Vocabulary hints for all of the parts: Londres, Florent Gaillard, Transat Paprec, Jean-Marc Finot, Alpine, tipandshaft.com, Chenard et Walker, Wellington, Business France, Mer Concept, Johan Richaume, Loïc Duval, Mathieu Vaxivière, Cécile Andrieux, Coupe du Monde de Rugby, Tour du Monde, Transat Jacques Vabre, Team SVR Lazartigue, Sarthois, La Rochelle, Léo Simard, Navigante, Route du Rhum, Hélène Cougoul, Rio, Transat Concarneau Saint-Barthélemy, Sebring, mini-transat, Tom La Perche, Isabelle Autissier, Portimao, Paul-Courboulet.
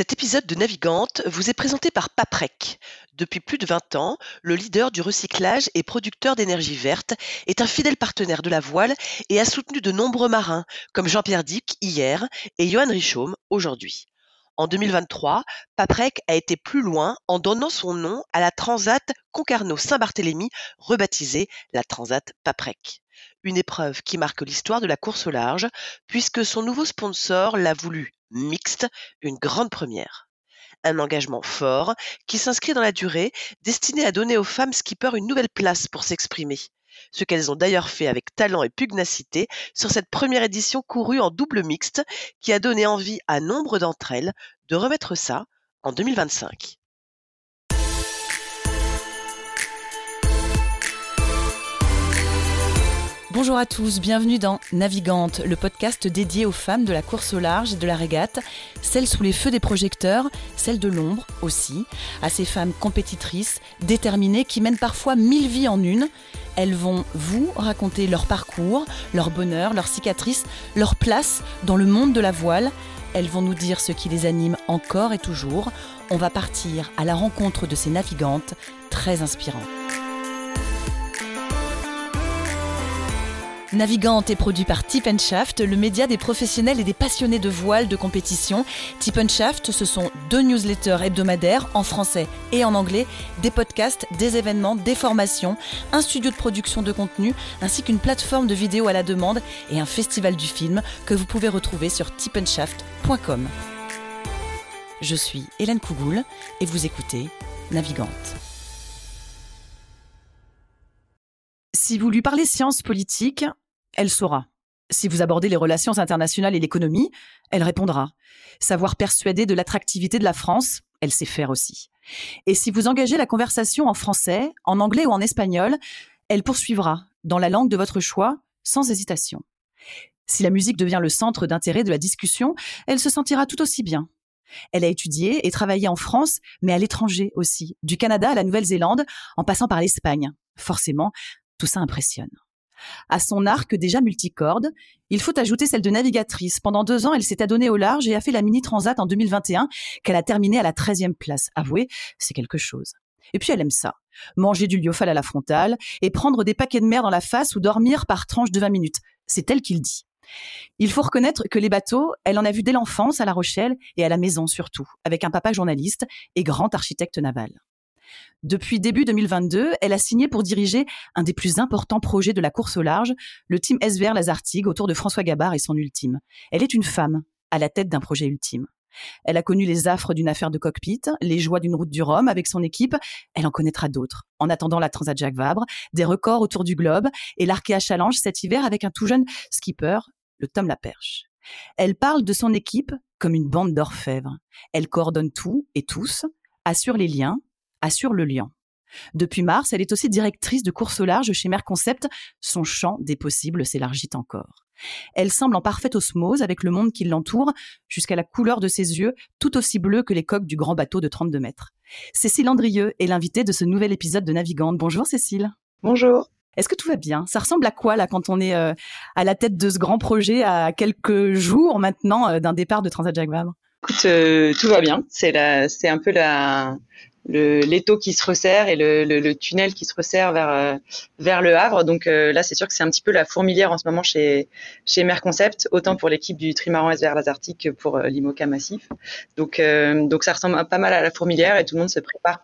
Cet épisode de Navigante vous est présenté par Paprec. Depuis plus de 20 ans, le leader du recyclage et producteur d'énergie verte est un fidèle partenaire de la voile et a soutenu de nombreux marins, comme Jean-Pierre Dick hier et Johan Richaume aujourd'hui. En 2023, Paprec a été plus loin en donnant son nom à la Transat Concarneau Saint-Barthélemy, rebaptisée la Transat Paprec. Une épreuve qui marque l'histoire de la course au large, puisque son nouveau sponsor l'a voulu mixte, une grande première. Un engagement fort qui s'inscrit dans la durée, destiné à donner aux femmes skippers une nouvelle place pour s'exprimer. Ce qu'elles ont d'ailleurs fait avec talent et pugnacité sur cette première édition courue en double mixte, qui a donné envie à nombre d'entre elles de remettre ça en 2025. Bonjour à tous, bienvenue dans Navigante, le podcast dédié aux femmes de la course au large et de la régate, celles sous les feux des projecteurs, celles de l'ombre aussi, à ces femmes compétitrices, déterminées, qui mènent parfois 1000 vies en une. Elles vont vous raconter leur parcours, leur bonheur, leurs cicatrices, leur place dans le monde de la voile. Elles vont nous dire ce qui les anime encore et toujours. On va partir à la rencontre de ces navigantes très inspirantes. Navigante est produit par Tip & Shaft, le média des professionnels et des passionnés de voile de compétition. Tip & Shaft, ce sont 2 newsletters hebdomadaires en français et en anglais, des podcasts, des événements, des formations, un studio de production de contenu, ainsi qu'une plateforme de vidéos à la demande et un festival du film que vous pouvez retrouver sur tipandshaft.com. Je suis Hélène Cougoul et vous écoutez Navigante. Si vous lui parlez sciences politiques, elle saura. Si vous abordez les relations internationales et l'économie, elle répondra. Savoir persuader de l'attractivité de la France, elle sait faire aussi. Et si vous engagez la conversation en français, en anglais ou en espagnol, elle poursuivra, dans la langue de votre choix, sans hésitation. Si la musique devient le centre d'intérêt de la discussion, elle se sentira tout aussi bien. Elle a étudié et travaillé en France, mais à l'étranger aussi, du Canada à la Nouvelle-Zélande, en passant par l'Espagne. Forcément, tout ça impressionne. À son arc déjà multicorde, il faut ajouter celle de navigatrice. Pendant 2 ans, elle s'est adonnée au large et a fait la mini-transat en 2021, qu'elle a terminée à la 13e place. Avouez, c'est quelque chose. Et puis elle aime ça. Manger du lyophile à la frontale et prendre des paquets de mer dans la face ou dormir par tranche de 20 minutes. C'est elle qui le dit. Il faut reconnaître que les bateaux, elle en a vu dès l'enfance à La Rochelle et à la maison surtout, avec un papa journaliste et grand architecte naval. Depuis début 2022, elle a signé pour diriger un des plus importants projets de la course au large, le Team SVR Lazartigue autour de François Gabart et son ultime. Elle est une femme à la tête d'un projet ultime. Elle a connu les affres d'une affaire de cockpit, les joies d'une route du Rhum avec son équipe. Elle en connaîtra d'autres, en attendant la Transat Jacques Vabre, des records autour du globe et l'Arkea Challenge cet hiver avec un tout jeune skipper, le Tom La Perche. Elle parle de son équipe comme une bande d'orfèvres. Elle coordonne tout et tous, assure les liens, assure le lien. Depuis mars, elle est aussi directrice de course au large chez Mer Concept. Son champ des possibles s'élargit encore. Elle semble en parfaite osmose avec le monde qui l'entoure, jusqu'à la couleur de ses yeux, tout aussi bleue que les coques du grand bateau de 32 mètres. Cécile Andrieux est l'invitée de ce nouvel épisode de Navigante. Bonjour Cécile. Bonjour. Est-ce que tout va bien ? Ça ressemble à quoi là quand on est à la tête de ce grand projet à quelques jours maintenant d'un départ de Transat Jacques Vabre ? Écoute, tout va bien. C'est un peu l'étau qui se resserre et le tunnel qui se resserre vers le Havre. Donc là, c'est sûr que c'est un petit peu la fourmilière en ce moment chez Mer Concept, autant pour l'équipe du trimaran SVR Lazartigue que pour l'IMOCA Massif. Donc ça ressemble pas mal à la fourmilière et tout le monde se prépare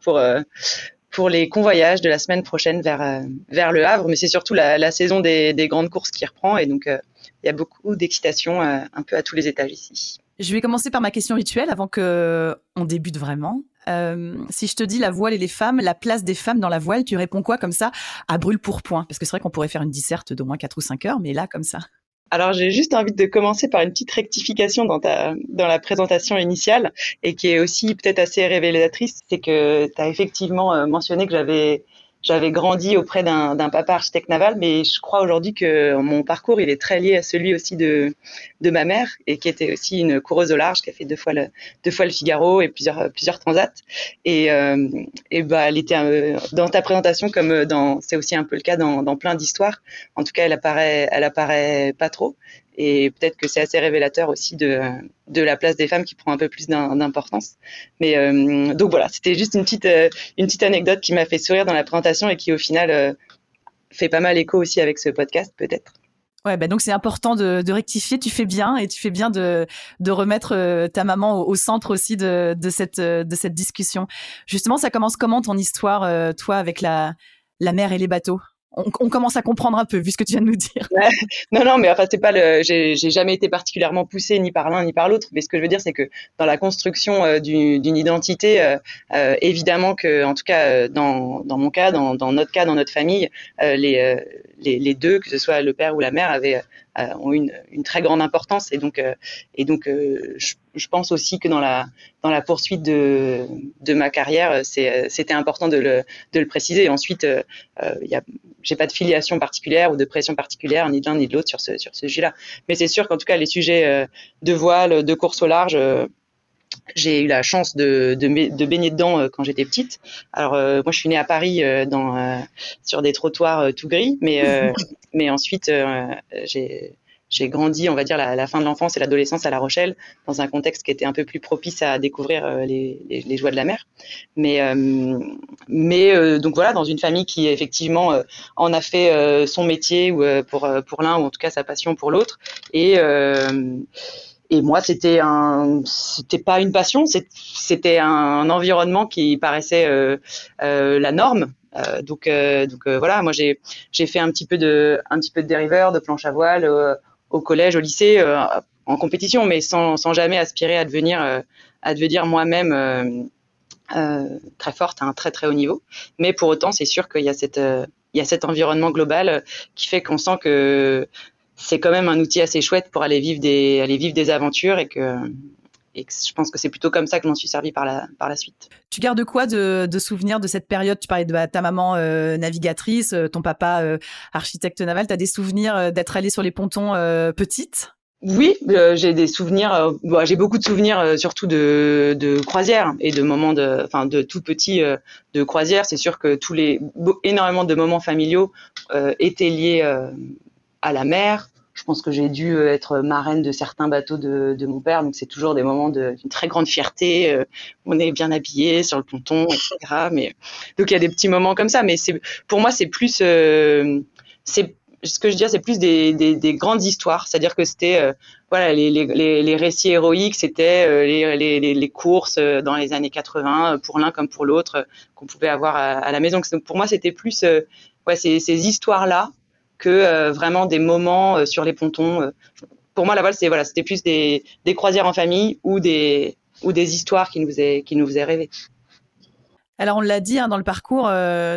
pour les convoyages de la semaine prochaine vers le Havre. Mais c'est surtout la saison des grandes courses qui reprend et donc il y a beaucoup d'excitation un peu à tous les étages ici. Je vais commencer par ma question rituelle avant qu'on débute vraiment. Si je te dis la voile et les femmes, la place des femmes dans la voile, tu réponds quoi comme ça à brûle-pourpoint ? Parce que c'est vrai qu'on pourrait faire une disserte d'au moins 4 ou 5 heures, mais là, comme ça. Alors, j'ai juste envie de commencer par une petite rectification dans la présentation initiale et qui est aussi peut-être assez révélatrice. C'est que tu as effectivement mentionné que j'avais grandi auprès d'un papa architecte naval, mais je crois aujourd'hui que mon parcours, il est très lié à celui aussi de ma mère, et qui était aussi une coureuse au large, qui a fait deux fois le Figaro et plusieurs transats. Et elle était dans ta présentation, comme c'est aussi un peu le cas dans plein d'histoires. En tout cas, elle apparaît pas trop. Et peut-être que c'est assez révélateur aussi de la place des femmes qui prend un peu plus d'importance. Mais donc voilà, c'était juste une petite anecdote qui m'a fait sourire dans la présentation et qui au final fait pas mal écho aussi avec ce podcast peut-être. Ouais, bah donc c'est important de rectifier, tu fais bien et tu fais bien de remettre ta maman au centre aussi de cette discussion. Justement, ça commence comment ton histoire, toi, avec la mer et les bateaux ? On commence à comprendre un peu, vu ce que tu viens de nous dire. Ouais. Non, mais enfin, c'est pas j'ai jamais été particulièrement poussée ni par l'un ni par l'autre. Mais ce que je veux dire, c'est que dans la construction d'une identité, évidemment que, en tout cas, dans mon cas, dans notre cas, dans notre famille, les deux, que ce soit le père ou la mère, ont une très grande importance. Et donc, je pense aussi que dans la poursuite de ma carrière, c'était important de le préciser. Et ensuite, j'ai pas de filiation particulière ou de pression particulière, ni de l'un ni de l'autre sur ce sujet-là. Mais c'est sûr qu'en tout cas, les sujets de voile, de course au large, j'ai eu la chance de baigner dedans quand j'étais petite. Alors moi, je suis née à Paris sur des trottoirs tout gris, mais ensuite j'ai grandi, on va dire, la fin de l'enfance et l'adolescence à La Rochelle, dans un contexte qui était un peu plus propice à découvrir les joies de la mer. Mais donc voilà, dans une famille qui effectivement en a fait son métier ou pour l'un, ou en tout cas sa passion pour l'autre. Et moi, c'était pas une passion, c'était un environnement qui paraissait la norme. Donc, voilà, moi j'ai fait un petit peu de dériveur, de planche à voile au collège, au lycée, en compétition, mais sans jamais aspirer à devenir moi-même très forte à un très très haut niveau. Mais pour autant, c'est sûr qu'il y a cet environnement global qui fait qu'on sent que c'est quand même un outil assez chouette pour aller vivre des aventures et que je pense que c'est plutôt comme ça que je m'en suis servie par la suite. Tu gardes quoi de souvenirs de cette période ? Tu parlais de ta maman navigatrice, ton papa architecte naval. Tu as des souvenirs d'être allée sur les pontons petite ? Oui, j'ai des souvenirs. J'ai beaucoup de souvenirs, surtout de croisières et de moments de tout petit de croisière. C'est sûr que énormément de moments familiaux étaient liés à la mer. Je pense que j'ai dû être marraine de certains bateaux de mon père, donc c'est toujours des moments d'une très grande fierté. On est bien habillés sur le ponton, etc. Mais donc il y a des petits moments comme ça. Mais pour moi, c'est plus, ce que je dirais, c'est plus des grandes histoires. C'est-à-dire que c'était les récits héroïques, c'était les courses dans les années 80 pour l'un comme pour l'autre qu'on pouvait avoir à la maison. Donc pour moi, c'était plus ces histoires-là que vraiment des moments sur les pontons. Pour moi, la voile, c'était plus des croisières en famille ou des histoires qui nous faisaient rêver. Alors, on l'a dit, hein, dans le parcours,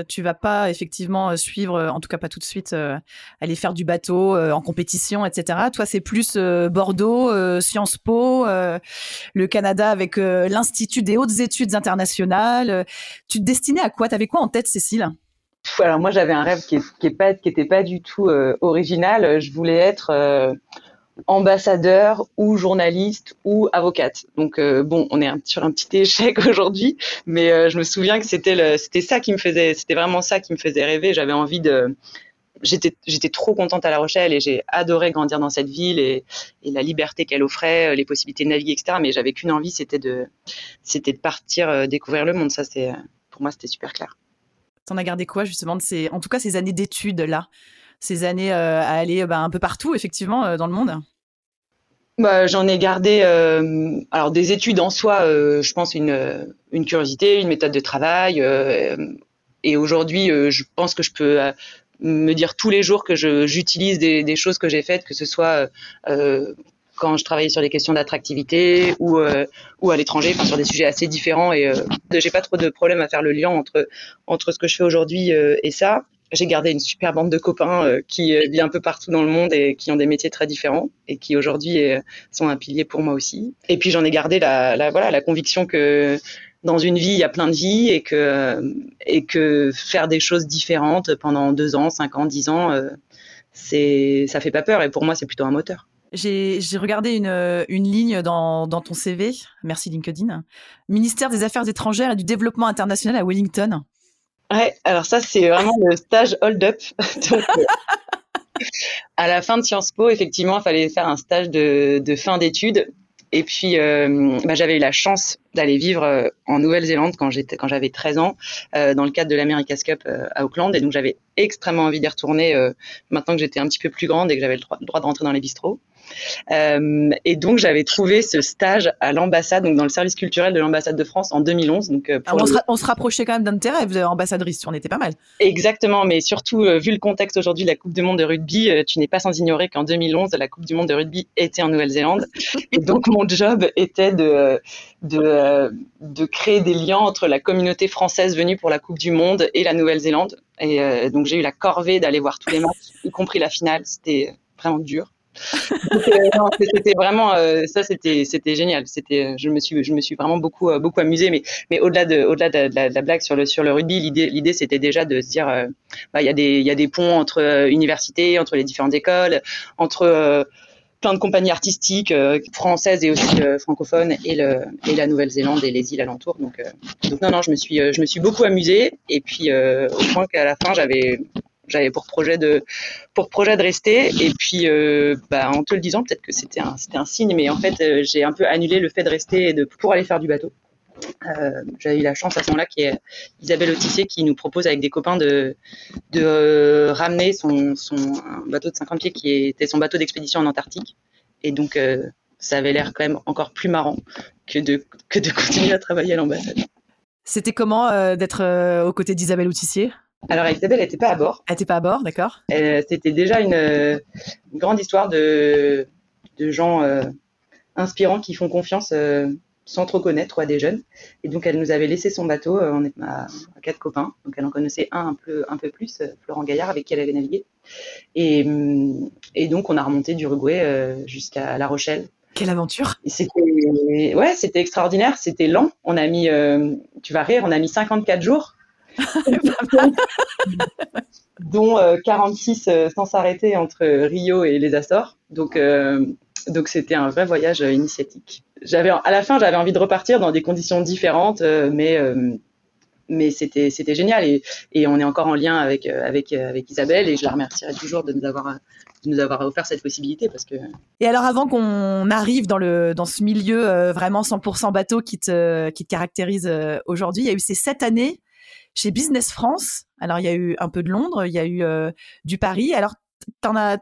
tu vas pas effectivement suivre, en tout cas pas tout de suite, aller faire du bateau en compétition, etc. Toi, c'est plus Bordeaux, Sciences Po, le Canada avec l'Institut des hautes études internationales. Tu te destinais à quoi ? T'avais quoi en tête, Cécile ? Alors moi, j'avais un rêve qui était pas du tout original. Je voulais être ambassadeur ou journaliste ou avocate. Donc bon, on est sur un petit échec aujourd'hui, mais je me souviens que c'était vraiment ça qui me faisait rêver. J'avais envie de... J'étais trop contente à La Rochelle et j'ai adoré grandir dans cette ville et la liberté qu'elle offrait, les possibilités de naviguer, etc. Mais j'avais qu'une envie, c'était de partir découvrir le monde. Ça, pour moi, c'était super clair. On a gardé quoi justement de ces années d'études là, ces années à aller un peu partout effectivement dans le monde? J'en ai gardé alors des études en soi, je pense une curiosité, une méthode de travail, et aujourd'hui je pense que je peux me dire tous les jours que j'utilise des choses que j'ai faites, que ce soit quand je travaillais sur les questions d'attractivité ou à l'étranger, enfin sur des sujets assez différents, et j'ai pas trop de problème à faire le lien entre ce que je fais aujourd'hui et ça. J'ai gardé une super bande de copains qui vivent un peu partout dans le monde et qui ont des métiers très différents et qui aujourd'hui sont un pilier pour moi aussi. Et puis j'en ai gardé la conviction que dans une vie, il y a plein de vies et que faire des choses différentes pendant 2 ans, 5 ans, 10 ans, ça fait pas peur, et pour moi c'est plutôt un moteur. J'ai regardé une ligne dans ton CV, merci LinkedIn, ministère des Affaires étrangères et du Développement international à Wellington. Ouais, alors ça c'est vraiment le stage hold-up. À la fin de Sciences Po, effectivement, il fallait faire un stage de fin d'études. Et puis, j'avais eu la chance d'aller vivre en Nouvelle-Zélande quand j'avais 13 ans, dans le cadre de l'America's Cup à Auckland. Et donc, j'avais extrêmement envie d'y retourner maintenant que j'étais un petit peu plus grande et que j'avais le droit de rentrer dans les bistrots. Et donc, j'avais trouvé ce stage à l'ambassade, donc dans le service culturel de l'ambassade de France en 2011. Donc, on se rapprochait quand même d'un de tes rêves, ambassadrice, on était pas mal. Exactement, mais surtout, vu le contexte aujourd'hui de la Coupe du Monde de Rugby, tu n'es pas sans ignorer qu'en 2011, la Coupe du Monde de Rugby était en Nouvelle-Zélande. Et donc, mon job était de créer des liens entre la communauté française venue pour la Coupe du Monde et la Nouvelle-Zélande. Et donc, j'ai eu la corvée d'aller voir tous les matchs, y compris la finale. C'était vraiment dur. C'était vraiment ça, c'était génial. C'était, je me suis vraiment beaucoup amusée. Mais au-delà de la blague sur le rugby, l'idée c'était déjà de se dire, il y a des ponts entre universités, entre les différentes écoles, entre plein de compagnies artistiques françaises et aussi francophones et la Nouvelle-Zélande et les îles alentours. Donc non, je me suis beaucoup amusée. Et puis au point qu'à la fin j'avais pour projet de rester. Et puis, en te le disant, peut-être que c'était un signe, mais en fait, j'ai un peu annulé le fait de rester pour aller faire du bateau. J'avais eu la chance à ce moment-là qu'il y ait Isabelle Autissier qui nous propose avec des copains de ramener un bateau de 50 pieds qui était son bateau d'expédition en Antarctique. Et donc, ça avait l'air quand même encore plus marrant que de continuer à travailler à l'ambassade. C'était comment d'être aux côtés d'Isabelle Autissier ? Alors, Isabelle n'était pas à bord. Elle n'était pas à bord, d'accord. C'était déjà une grande histoire de gens inspirants qui font confiance sans trop connaître, à des jeunes. Et donc, elle nous avait laissé son bateau. On est à 4 copains. Donc, elle en connaissait un peu plus, Florent Gaillard, avec qui elle avait navigué. Et donc, on a remonté d'Uruguay jusqu'à La Rochelle. Quelle aventure! C'était extraordinaire. C'était lent. On a mis, tu vas rire, on a mis 54 jours. dont 46 sans s'arrêter entre Rio et les Açores, donc c'était un vrai voyage initiatique. À la fin j'avais envie de repartir dans des conditions différentes, mais c'était génial, et on est encore en lien avec Isabelle, et je la remercierai toujours de nous avoir offert cette possibilité, parce que... Et alors, avant qu'on arrive dans ce milieu vraiment 100% bateau qui te caractérise aujourd'hui, il y a eu ces 7 années chez Business France. Alors, il y a eu un peu de Londres, il y a eu du Paris. Alors,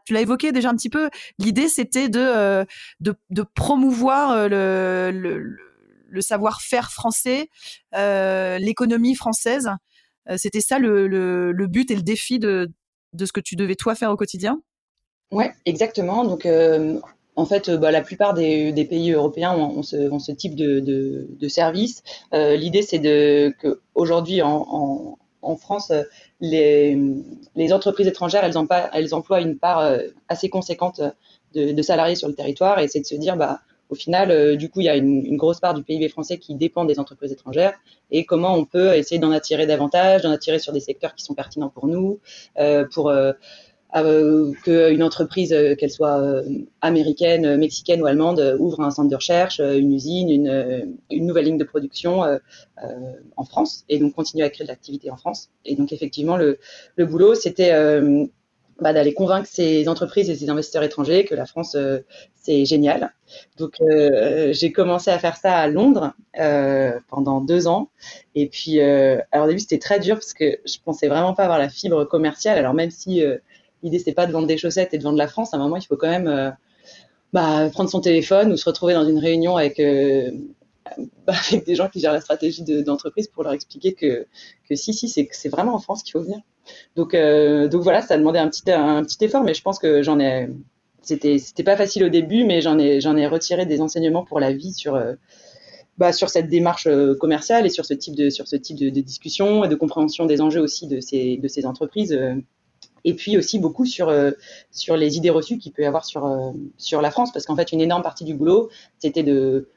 tu l'as évoqué déjà un petit peu. L'idée, c'était de promouvoir le savoir-faire français, l'économie française. C'était ça le but et le défi de ce que tu devais, toi, faire au quotidien ? Ouais, exactement. Donc, en fait, la plupart des pays européens ont ce type de service. L'idée, c'est qu'aujourd'hui, en France, les entreprises étrangères, elles emploient une part assez conséquente de salariés sur le territoire. Et c'est de se dire, au final, du coup, il y a une grosse part du PIB français qui dépend des entreprises étrangères. Et comment on peut essayer d'en attirer davantage, d'en attirer sur des secteurs qui sont pertinents pour nous, qu'une entreprise, qu'elle soit américaine, mexicaine ou allemande, ouvre un centre de recherche, une usine, une nouvelle ligne de production en France, et donc continue à créer de l'activité en France. Et donc effectivement, le boulot, c'était d'aller convaincre ces entreprises et ces investisseurs étrangers que la France, c'est génial. Donc, j'ai commencé à faire ça à Londres pendant 2 ans. Et puis, au début, c'était très dur parce que je pensais vraiment pas avoir la fibre commerciale. Alors, même si... l'idée, c'est pas de vendre des chaussettes et de vendre la France. À un moment, il faut quand même prendre son téléphone ou se retrouver dans une réunion avec des gens qui gèrent la stratégie d'entreprise pour leur expliquer que si, c'est vraiment en France qu'il faut venir. Donc voilà, ça a demandé un petit effort, mais je pense que c'était pas facile au début, mais j'en ai retiré des enseignements pour la vie sur cette démarche commerciale et sur ce type de discussion et de compréhension des enjeux aussi de ces entreprises. Et puis aussi beaucoup sur les idées reçues qu'il peut y avoir sur la France, parce qu'en fait, une énorme partie du boulot, c'était de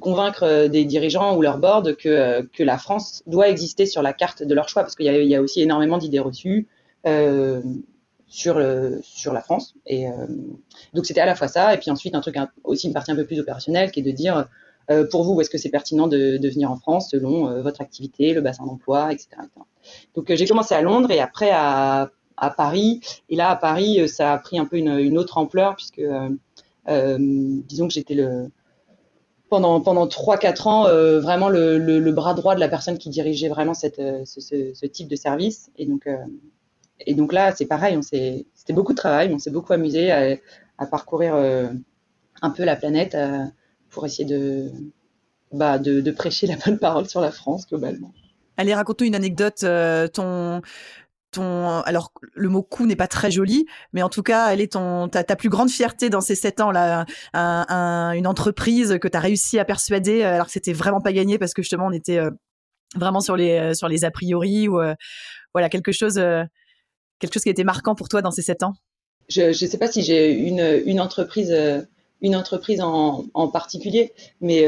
convaincre des dirigeants ou leur board que la France doit exister sur la carte de leur choix, parce qu'il y a aussi énormément d'idées reçues sur la France. Et donc, c'était à la fois ça, et puis ensuite, aussi une partie un peu plus opérationnelle, qui est de dire, pour vous, où est-ce que c'est pertinent de venir en France selon votre activité, le bassin d'emploi, etc. Donc, j'ai commencé à Londres, et après à à Paris. Et là, à Paris, ça a pris un peu une autre ampleur puisque, disons que j'étais pendant 3-4 ans, vraiment le bras droit de la personne qui dirigeait vraiment ce type de service. Et donc là, c'est pareil, c'était beaucoup de travail, mais on s'est beaucoup amusé à parcourir un peu la planète pour essayer de prêcher la bonne parole sur la France globalement. Allez, raconte-nous une anecdote. Alors, le mot coup n'est pas très joli, mais en tout cas, elle est ta plus grande fierté dans ces 7 ans là. Une entreprise que tu as réussi à persuader, alors que c'était vraiment pas gagné parce que justement on était vraiment sur les a priori ou voilà quelque chose qui a été marquant pour toi dans ces 7 ans. Je ne sais pas si j'ai une entreprise en particulier, mais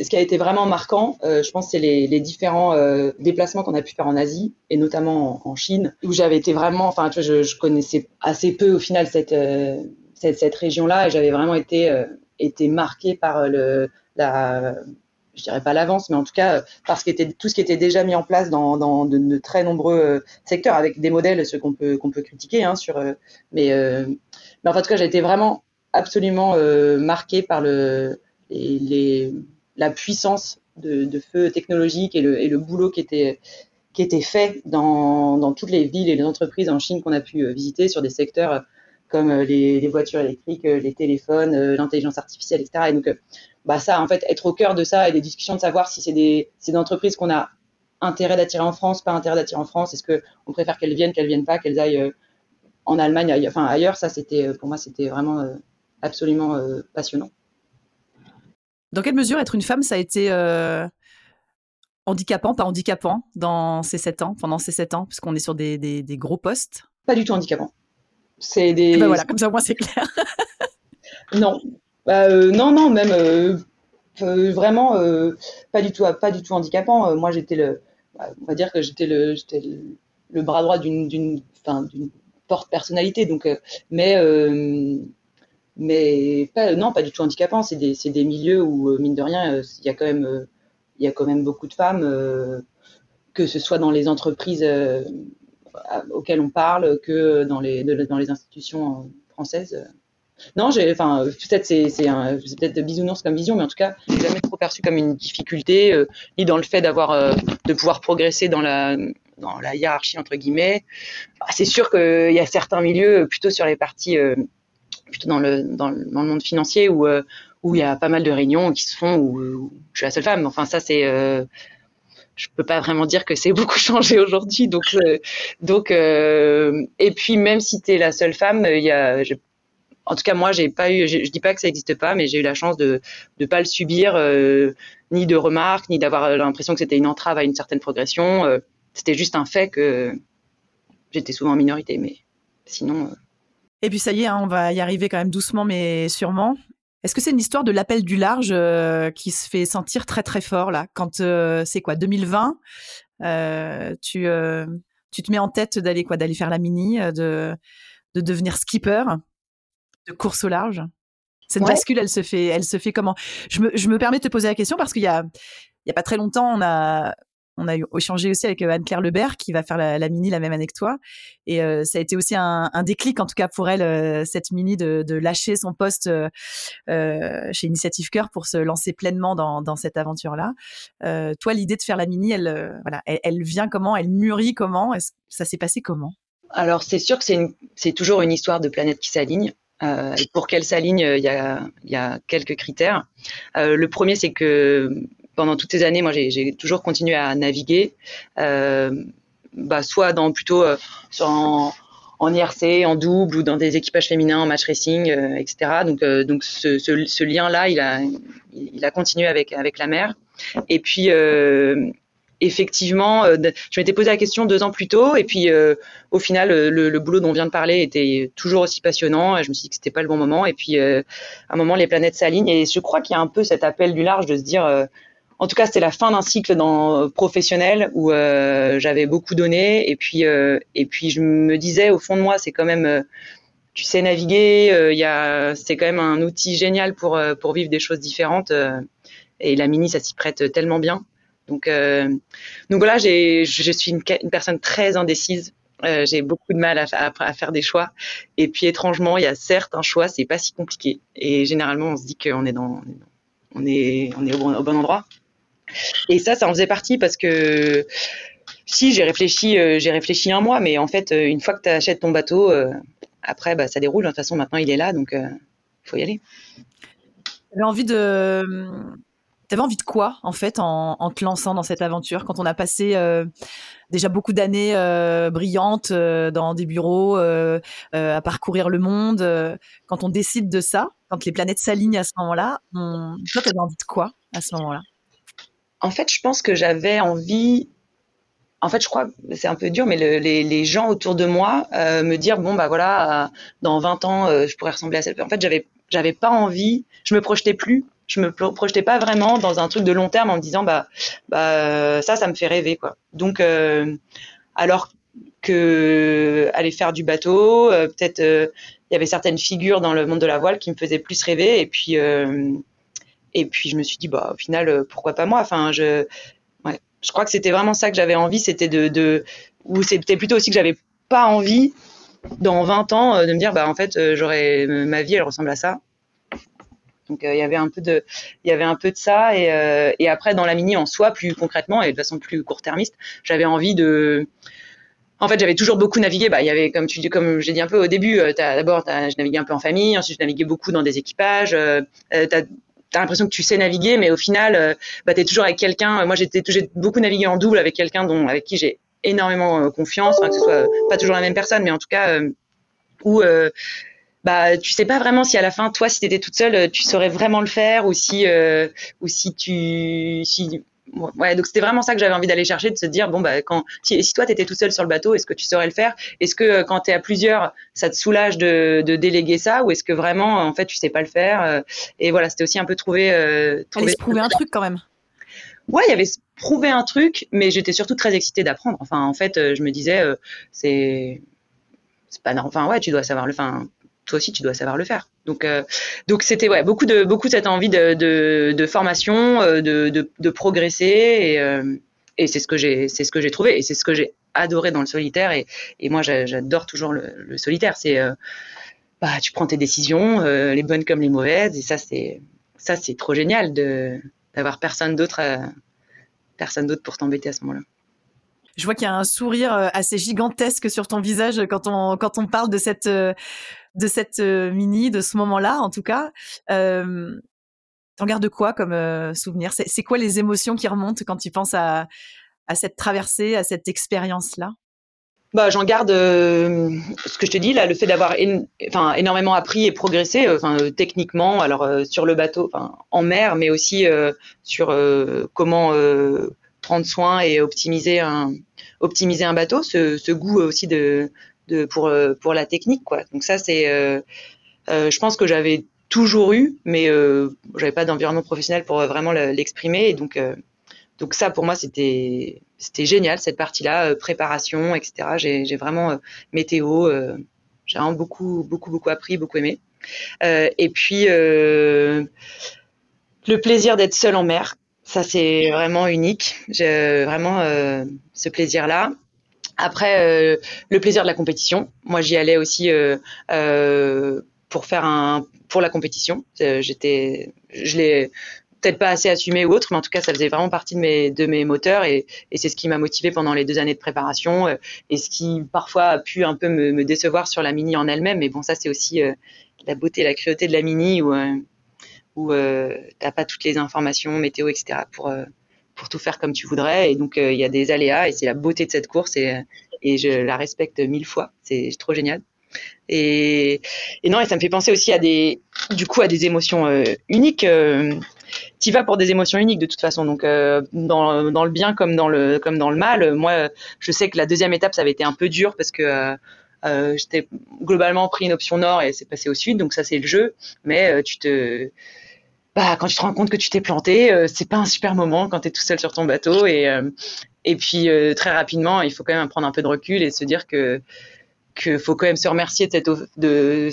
ce qui a été vraiment marquant, je pense, c'est les différents déplacements qu'on a pu faire en Asie et notamment en Chine, où j'avais été vraiment, enfin, tu vois, je connaissais assez peu au final cette région-là, et j'avais vraiment été marquée par je dirais pas l'avance, mais en tout cas parce que tout ce qui était déjà mis en place dans de très nombreux secteurs, avec des modèles, ceux qu'on peut critiquer, hein, mais en tout cas j'ai été vraiment absolument marquée par la puissance de feu technologique et le boulot qui était fait dans toutes les villes et les entreprises en Chine qu'on a pu visiter sur des secteurs comme les voitures électriques, les téléphones, l'intelligence artificielle, etc. Et donc, ça, en fait, être au cœur de ça et des discussions de savoir si c'est des entreprises qu'on a intérêt d'attirer en France, pas intérêt d'attirer en France, est-ce qu'on préfère qu'elles viennent pas, qu'elles aillent en Allemagne, ailleurs, ça, c'était, pour moi, c'était vraiment absolument passionnant. Dans quelle mesure être une femme, ça a été handicapant, pas handicapant, pendant ces 7 ans, puisqu'on est sur des gros postes? Pas du tout handicapant. C'est des... voilà, comme ça au moins c'est clair. Non. Non, même vraiment pas du tout handicapant. Moi j'étais j'étais le bras droit d'une forte personnalité, donc pas du tout handicapant. C'est des milieux où mine de rien il y a quand même beaucoup de femmes, que ce soit dans les entreprises auxquelles on parle, que dans les institutions françaises. Non, peut-être c'est peut-être bisounours comme vision, mais en tout cas, je n'ai jamais trop perçu comme une difficulté, ni dans le fait de pouvoir progresser dans la hiérarchie, entre guillemets. Enfin, c'est sûr qu'il y a certains milieux, plutôt sur les parties, plutôt dans le monde financier, où il y a pas mal de réunions qui se font, où je suis la seule femme. Enfin, ça, c'est... je peux pas vraiment dire que c'est beaucoup changé aujourd'hui, donc et puis même si tu es la seule femme, en tout cas moi j'ai pas eu, je dis pas que ça existe pas, mais j'ai eu la chance de pas le subir, ni de remarques, ni d'avoir l'impression que c'était une entrave à une certaine progression. C'était juste un fait que j'étais souvent en minorité, mais sinon Et puis ça y est, hein, on va y arriver quand même doucement mais sûrement. Est-ce que c'est une histoire de l'appel du large qui se fait sentir très très fort là, quand c'est quoi, 2020, tu te mets en tête d'aller faire la mini, de devenir skipper, de course au large. Cette bascule, elle se fait comment? Je me permets de te poser la question parce qu'il y a pas très longtemps, on a échangé aussi avec Anne-Claire Lebert qui va faire la mini la même année que toi. Et ça a été aussi un déclic, en tout cas pour elle, cette mini de lâcher son poste chez Initiative Cœur pour se lancer pleinement dans cette aventure-là. Toi, l'idée de faire la mini, elle vient comment? Elle mûrit comment? Ça s'est passé comment? Alors, c'est sûr que c'est toujours une histoire de planète qui s'aligne. Et pour qu'elle s'aligne, il y a quelques critères. Le premier, c'est que pendant toutes ces années, moi, j'ai toujours continué à naviguer, soit en IRC, en double, ou dans des équipages féminins, en match racing, etc. Donc ce lien-là, il a continué avec la mer. Et puis, effectivement, je m'étais posé la question 2 ans plus tôt, et puis, au final, le boulot dont on vient de parler était toujours aussi passionnant, et je me suis dit que c'était pas le bon moment. Et puis, à un moment, les planètes s'alignent, et je crois qu'il y a un peu cet appel du large de se dire... En tout cas, c'était la fin d'un cycle professionnel où j'avais beaucoup donné, et puis je me disais au fond de moi, c'est quand même, tu sais naviguer, c'est quand même un outil génial pour vivre des choses différentes, et la mini ça s'y prête tellement bien. Donc voilà, je suis une personne très indécise J'ai beaucoup de mal à faire des choix. Et puis, étrangement, il y a certes un choix, c'est pas si compliqué. Et généralement, on se dit qu'on est au bon endroit. Et ça en faisait partie parce que si j'ai réfléchi un mois, mais en fait, une fois que tu achètes ton bateau, après, bah, ça déroule. De toute façon, maintenant, il est là, donc faut y aller. T'avais envie de quoi, en fait, en te lançant dans cette aventure, quand on a passé déjà beaucoup d'années brillantes dans des bureaux, à parcourir le monde, quand on décide de ça, quand les planètes s'alignent à ce moment-là, toi, t'avais envie de quoi à ce moment-là? En fait, je pense que j'avais envie... En fait, je crois, c'est un peu dur, mais les gens autour de moi me dire, bon, bah voilà, dans 20 ans, je pourrais ressembler à cette... En fait, j'avais pas envie, je me projetais plus. Je me projetais pas vraiment dans un truc de long terme en me disant bah ça me fait rêver quoi. Donc alors que aller faire du bateau, peut-être il y avait certaines figures dans le monde de la voile qui me faisaient plus rêver et puis je me suis dit bah au final pourquoi pas moi. Enfin je crois que c'était vraiment ça que j'avais envie, c'était ou c'était plutôt aussi que j'avais pas envie dans 20 ans de me dire bah en fait j'aurais ma vie elle ressemble à ça. Donc il y avait un peu de ça et après dans la mini en soi plus concrètement et de façon plus court-termiste, j'avais envie de en fait, j'avais toujours beaucoup navigué, bah il y avait comme j'ai dit un peu au début, je naviguais un peu en famille, ensuite je naviguais beaucoup dans des équipages, t'as l'impression que tu sais naviguer mais au final t'es toujours avec quelqu'un, moi j'ai beaucoup navigué en double avec quelqu'un avec qui j'ai énormément confiance, enfin, que ce soit pas toujours la même personne mais en tout cas tu sais pas vraiment si à la fin, toi, si t'étais toute seule, tu saurais vraiment le faire donc c'était vraiment ça que j'avais envie d'aller chercher, de se dire, bon, bah, si toi t'étais toute seule sur le bateau, est-ce que tu saurais le faire? Est-ce que quand t'es à plusieurs, ça te soulage de déléguer ça? Ou est-ce que vraiment, en fait, tu sais pas le faire? Et voilà, c'était aussi un peu trouver un truc quand même. Ouais, il y avait prouver un truc, mais j'étais surtout très excitée d'apprendre. Enfin, en fait, je me disais, c'est pas normal. Enfin, ouais, tu dois savoir le faire. Toi aussi, tu dois savoir le faire. Donc c'était ouais, beaucoup cette envie de formation, de progresser, et c'est ce que j'ai trouvé et c'est ce que j'ai adoré dans le solitaire. Et moi, j'adore toujours le solitaire. C'est tu prends tes décisions, les bonnes comme les mauvaises, et ça c'est trop génial d'avoir personne d'autre pour t'embêter à ce moment-là. Je vois qu'il y a un sourire assez gigantesque sur ton visage quand on parle de cette mini, de ce moment-là, en tout cas. T'en gardes quoi comme souvenir? C'est quoi les émotions qui remontent quand tu penses à cette traversée, à cette expérience-là? J'en garde ce que je te dis là, le fait d'avoir énormément appris et progressé, techniquement, alors sur le bateau, en mer, mais aussi sur comment prendre soin et optimiser un bateau, ce goût aussi pour la technique quoi. Donc ça c'est je pense que j'avais toujours eu mais j'avais pas d'environnement professionnel pour vraiment l'exprimer et donc ça pour moi c'était génial cette partie-là, préparation etc. J'ai vraiment météo, j'ai vraiment beaucoup appris, beaucoup aimé et puis le plaisir d'être seule en mer, ça c'est vraiment unique, j'ai vraiment ce plaisir-là. Après, le plaisir de la compétition. Moi, j'y allais aussi pour la compétition. Je l'ai peut-être pas assez assumé ou autre, mais en tout cas, ça faisait vraiment partie de mes moteurs et c'est ce qui m'a motivée pendant les 2 années de préparation et ce qui parfois a pu un peu me décevoir sur la mini en elle-même. Mais bon, ça, c'est aussi la beauté, la cruauté de la mini où t'as pas toutes les informations météo, etc. pour tout faire comme tu voudrais et donc il y a des aléas et c'est la beauté de cette course et je la respecte 1000 fois, c'est trop génial et ça me fait penser aussi à des émotions uniques, t'y vas pour des émotions uniques de toute façon donc dans le bien comme dans le mal. Moi je sais que la 2e étape ça avait été un peu dur parce que j'étais globalement pris une option nord et c'est passé au sud donc ça c'est le jeu mais quand tu te rends compte que tu t'es planté, c'est pas un super moment quand t'es tout seul sur ton bateau et puis très rapidement, il faut quand même prendre un peu de recul et se dire que faut quand même se remercier de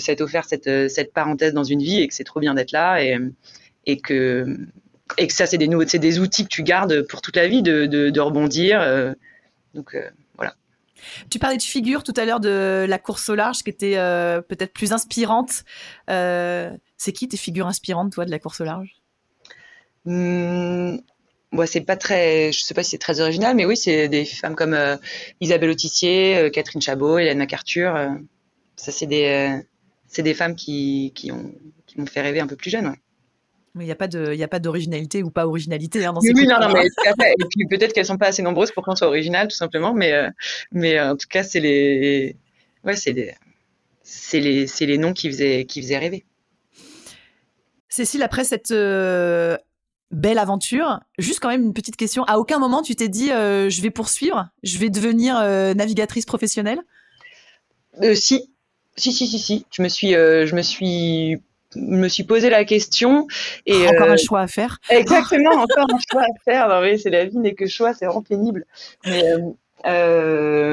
cette parenthèse dans une vie et que c'est trop bien d'être là et que ça c'est des outils que tu gardes pour toute la vie de rebondir donc voilà. Tu parlais de figure tout à l'heure de la course au large qui était peut-être plus inspirante. C'est qui tes figures inspirantes, toi, de la course au large ? Moi, c'est pas très, je sais pas si c'est très original, mais oui, c'est des femmes comme Isabelle Autissier, Catherine Chabot, Hélène MacArthur. Ça, c'est des femmes qui m'ont fait rêver un peu plus jeune. Ouais. Mais il n'y a pas d'originalité ou pas originalité dans ces cas. Non, mais tout à fait. Et puis peut-être qu'elles ne sont pas assez nombreuses pour qu'on soit original, tout simplement. Mais en tout cas, c'est les noms qui faisaient rêver. Cécile, après cette belle aventure, juste quand même une petite question. À aucun moment, tu t'es dit « je vais poursuivre, je vais devenir navigatrice professionnelle » Si. Je me suis posé la question. Et encore un choix à faire. Exactement, encore un choix à faire. Non, mais c'est la vie n'est que choix, c'est vraiment pénible. Mais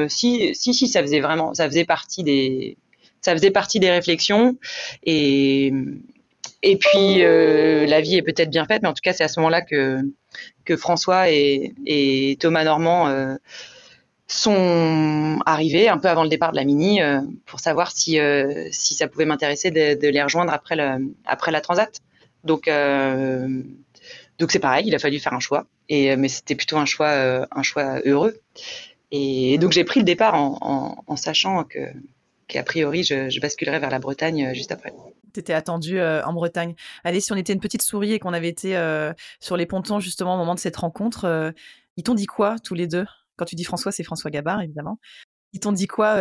si, ça faisait partie des réflexions. Et puis la vie est peut-être bien faite, mais en tout cas c'est à ce moment-là que François et Thomas Normand sont arrivés un peu avant le départ de la Mini pour savoir si ça pouvait m'intéresser de les rejoindre après la Transat. Donc c'est pareil, il a fallu faire un choix, mais c'était plutôt un choix heureux. Et donc j'ai pris le départ en sachant qu'a priori je basculerais vers la Bretagne juste après. T'étais attendue en Bretagne. Allez, si on était une petite souris et qu'on avait été sur les pontons justement au moment de cette rencontre, ils t'ont dit quoi tous les deux ? Quand tu dis François, c'est François Gabart, évidemment. Ils t'ont dit quoi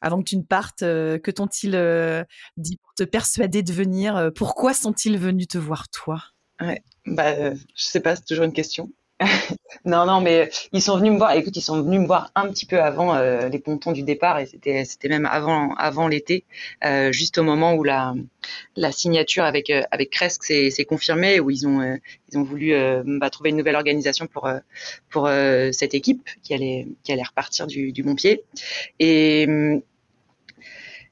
avant que tu ne partes que t'ont-ils dit pour te persuader de venir pourquoi sont-ils venus te voir, toi ? Ouais, je sais pas, c'est toujours une question. non, mais ils sont venus me voir. Écoute, ils sont venus me voir un petit peu avant les pontons du départ, et c'était même avant l'été, juste au moment où la signature avec Cresque s'est confirmée, où ils ont voulu trouver une nouvelle organisation pour cette équipe qui allait repartir du bon pied. Et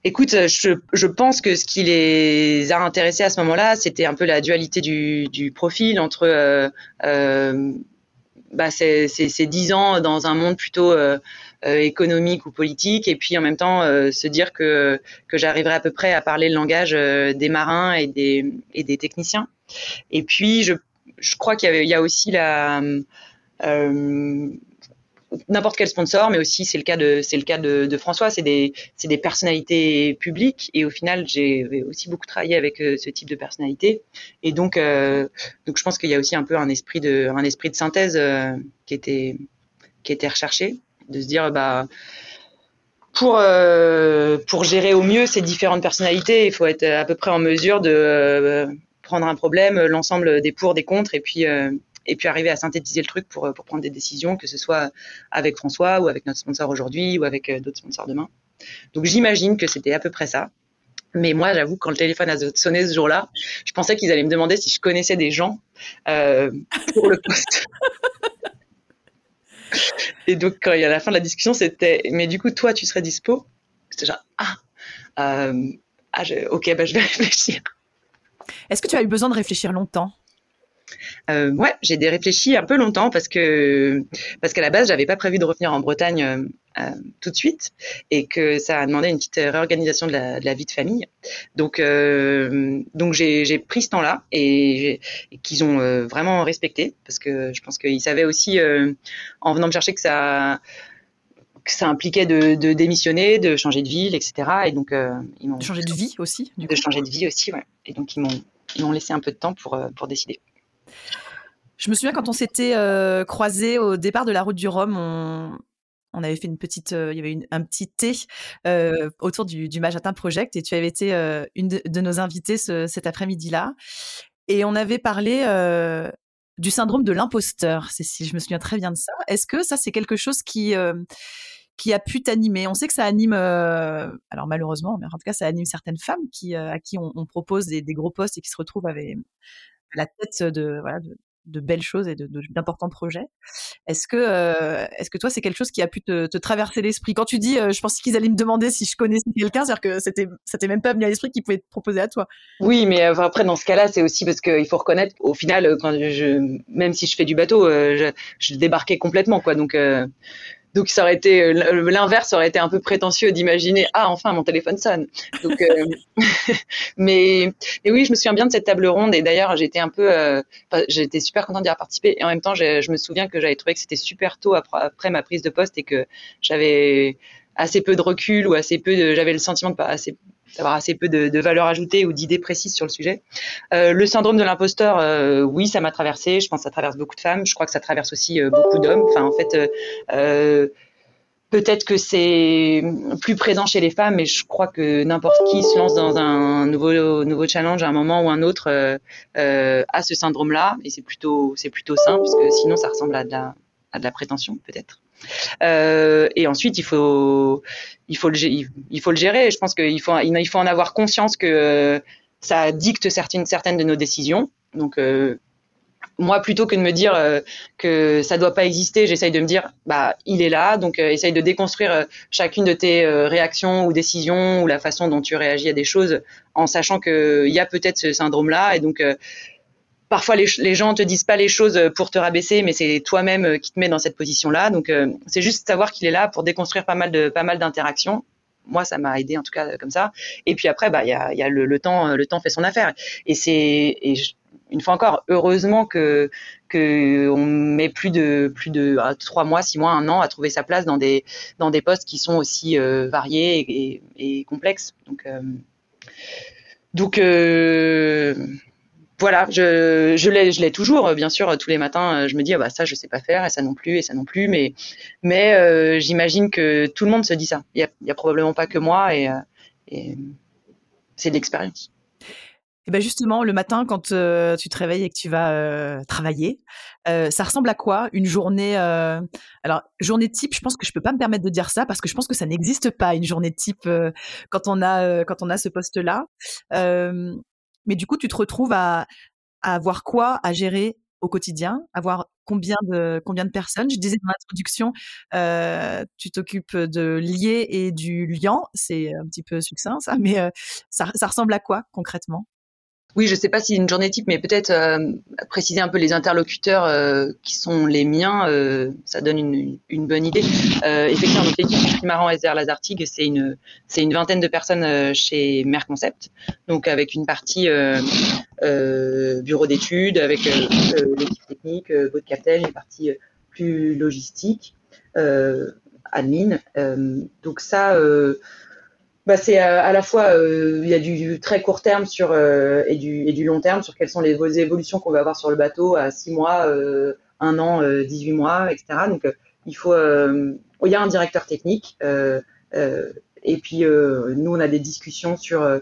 écoute, je pense que ce qui les a intéressés à ce moment-là, c'était un peu la dualité du profil entre ces 10 ans dans un monde plutôt économique ou politique, et puis en même temps se dire que j'arriverais à peu près à parler le langage des marins et des techniciens. Et puis je crois qu'il y a aussi n'importe quel sponsor, mais aussi c'est le cas de François, c'est des personnalités publiques, et au final j'ai aussi beaucoup travaillé avec ce type de personnalité, et donc je pense qu'il y a aussi un peu un esprit de synthèse qui était recherché, de se dire pour gérer au mieux ces différentes personnalités, il faut être à peu près en mesure de prendre un problème, l'ensemble des pour, des contre, et puis arriver à synthétiser le truc pour prendre des décisions, que ce soit avec François ou avec notre sponsor aujourd'hui ou avec d'autres sponsors demain. Donc j'imagine que c'était à peu près ça. Mais moi, j'avoue, quand le téléphone a sonné ce jour-là, je pensais qu'ils allaient me demander si je connaissais des gens pour le poste. Et donc, quand il y a la fin de la discussion, c'était « Mais du coup, toi, tu serais dispo ?» J'étais genre « je vais réfléchir. » Est-ce que tu as eu besoin de réfléchir longtemps ? Ouais, j'ai réfléchi un peu longtemps parce qu'à la base, j'avais pas prévu de revenir en Bretagne tout de suite, et que ça a demandé une petite réorganisation de la vie de famille. Donc j'ai pris ce temps-là et qu'ils ont vraiment respecté, parce que je pense qu'ils savaient aussi en venant me chercher que ça impliquait de démissionner, de changer de ville, etc. Et donc ils m'ont changé de vie aussi. Changer de vie aussi, ouais. Et donc ils m'ont laissé un peu de temps pour décider. Je me souviens quand on s'était croisés au départ de la Route du Rhum, on avait fait une petite, il y avait un petit thé autour du Majatin Project, et tu avais été une de nos invitées cet après-midi-là, et on avait parlé du syndrome de l'imposteur. Cécile, je me souviens très bien de ça. Est-ce que ça, c'est quelque chose qui a pu t'animer? On sait que ça anime, alors malheureusement, mais en tout cas, ça anime certaines femmes à qui on propose des gros postes et qui se retrouvent avec la tête de belles choses et d'importants projets. Est-ce que toi, c'est quelque chose qui a pu te traverser l'esprit? Quand tu dis, je pensais qu'ils allaient me demander si je connaissais quelqu'un, c'est-à-dire que ça t'est même pas venu à l'esprit qu'ils pouvaient te proposer à toi. Oui, mais après, dans ce cas-là, c'est aussi parce qu'il faut reconnaître, au final, quand même si je fais du bateau, je débarquais complètement, quoi. Donc, Donc ça aurait été l'inverse, aurait été un peu prétentieux d'imaginer ah enfin mon téléphone sonne. Donc mais oui, je me souviens bien de cette table ronde et d'ailleurs j'étais un peu j'étais super contente d'y participer et en même temps je me souviens que j'avais trouvé que c'était super tôt après ma prise de poste et que j'avais assez peu de recul ou assez peu de, j'avais le sentiment de pas assez d'avoir assez peu de valeur ajoutée ou d'idées précises sur le sujet. Le syndrome de l'imposteur, oui, ça m'a traversé. Je pense que ça traverse beaucoup de femmes. Je crois que ça traverse aussi beaucoup d'hommes. Enfin, en fait, peut-être que c'est plus présent chez les femmes, mais je crois que n'importe qui se lance dans un nouveau challenge à un moment ou un autre a ce syndrome-là. Et c'est plutôt sain, parce que sinon, ça ressemble à de la prétention, peut-être. Et ensuite, il faut le gérer. Je pense qu'il faut en avoir conscience que ça dicte certaines de nos décisions. Donc, moi, plutôt que de me dire que ça doit pas exister, j'essaye de me dire, bah, il est là. Donc, essaye de déconstruire chacune de tes réactions ou décisions ou la façon dont tu réagis à des choses en sachant qu'il y a peut-être ce syndrome-là. Et donc, parfois, les gens ne te disent pas les choses pour te rabaisser, mais c'est toi-même qui te mets dans cette position-là. Donc, c'est juste savoir qu'il est là pour déconstruire pas mal d'interactions. Moi, ça m'a aidé en tout cas comme ça. Et puis après, il y a le temps fait son affaire. Et une fois encore, heureusement qu'on met plus de 3 mois, 6 mois, 1 an à trouver sa place dans des postes qui sont aussi variés et complexes. Donc, voilà, je l'ai toujours, bien sûr, tous les matins, je me dis, ah bah ça, je sais pas faire, et ça non plus, mais j'imagine que tout le monde se dit ça. Il y a probablement pas que moi, et c'est de l'expérience. Et ben justement, le matin, quand tu te réveilles et que tu vas travailler, ça ressemble à quoi une journée Alors, journée type, je pense que je peux pas me permettre de dire ça parce que je pense que ça n'existe pas une journée type quand on a ce poste-là. Mais du coup, tu te retrouves à avoir quoi à gérer au quotidien, avoir combien de personnes. Je disais dans l'introduction, tu t'occupes de lier et du liant. C'est un petit peu succinct, ça, mais ça ressemble à quoi concrètement? Oui, je ne sais pas si c'est une journée type, mais peut-être préciser un peu les interlocuteurs qui sont les miens, ça donne une bonne idée. Effectivement, notre équipe Tipandshaft.com SVR Lazartigue, c'est une 20aine de personnes chez Mer Concept, donc avec une partie bureau d'études, avec l'équipe technique, votre capitaine, les parties plus logistiques, admin. Donc ça... c'est à la fois il y a du très court terme sur et du long terme sur quelles sont les évolutions qu'on va avoir sur le bateau à 6 mois, 1 an, 18 mois, etc. Donc il y a un directeur technique et puis nous on a des discussions sur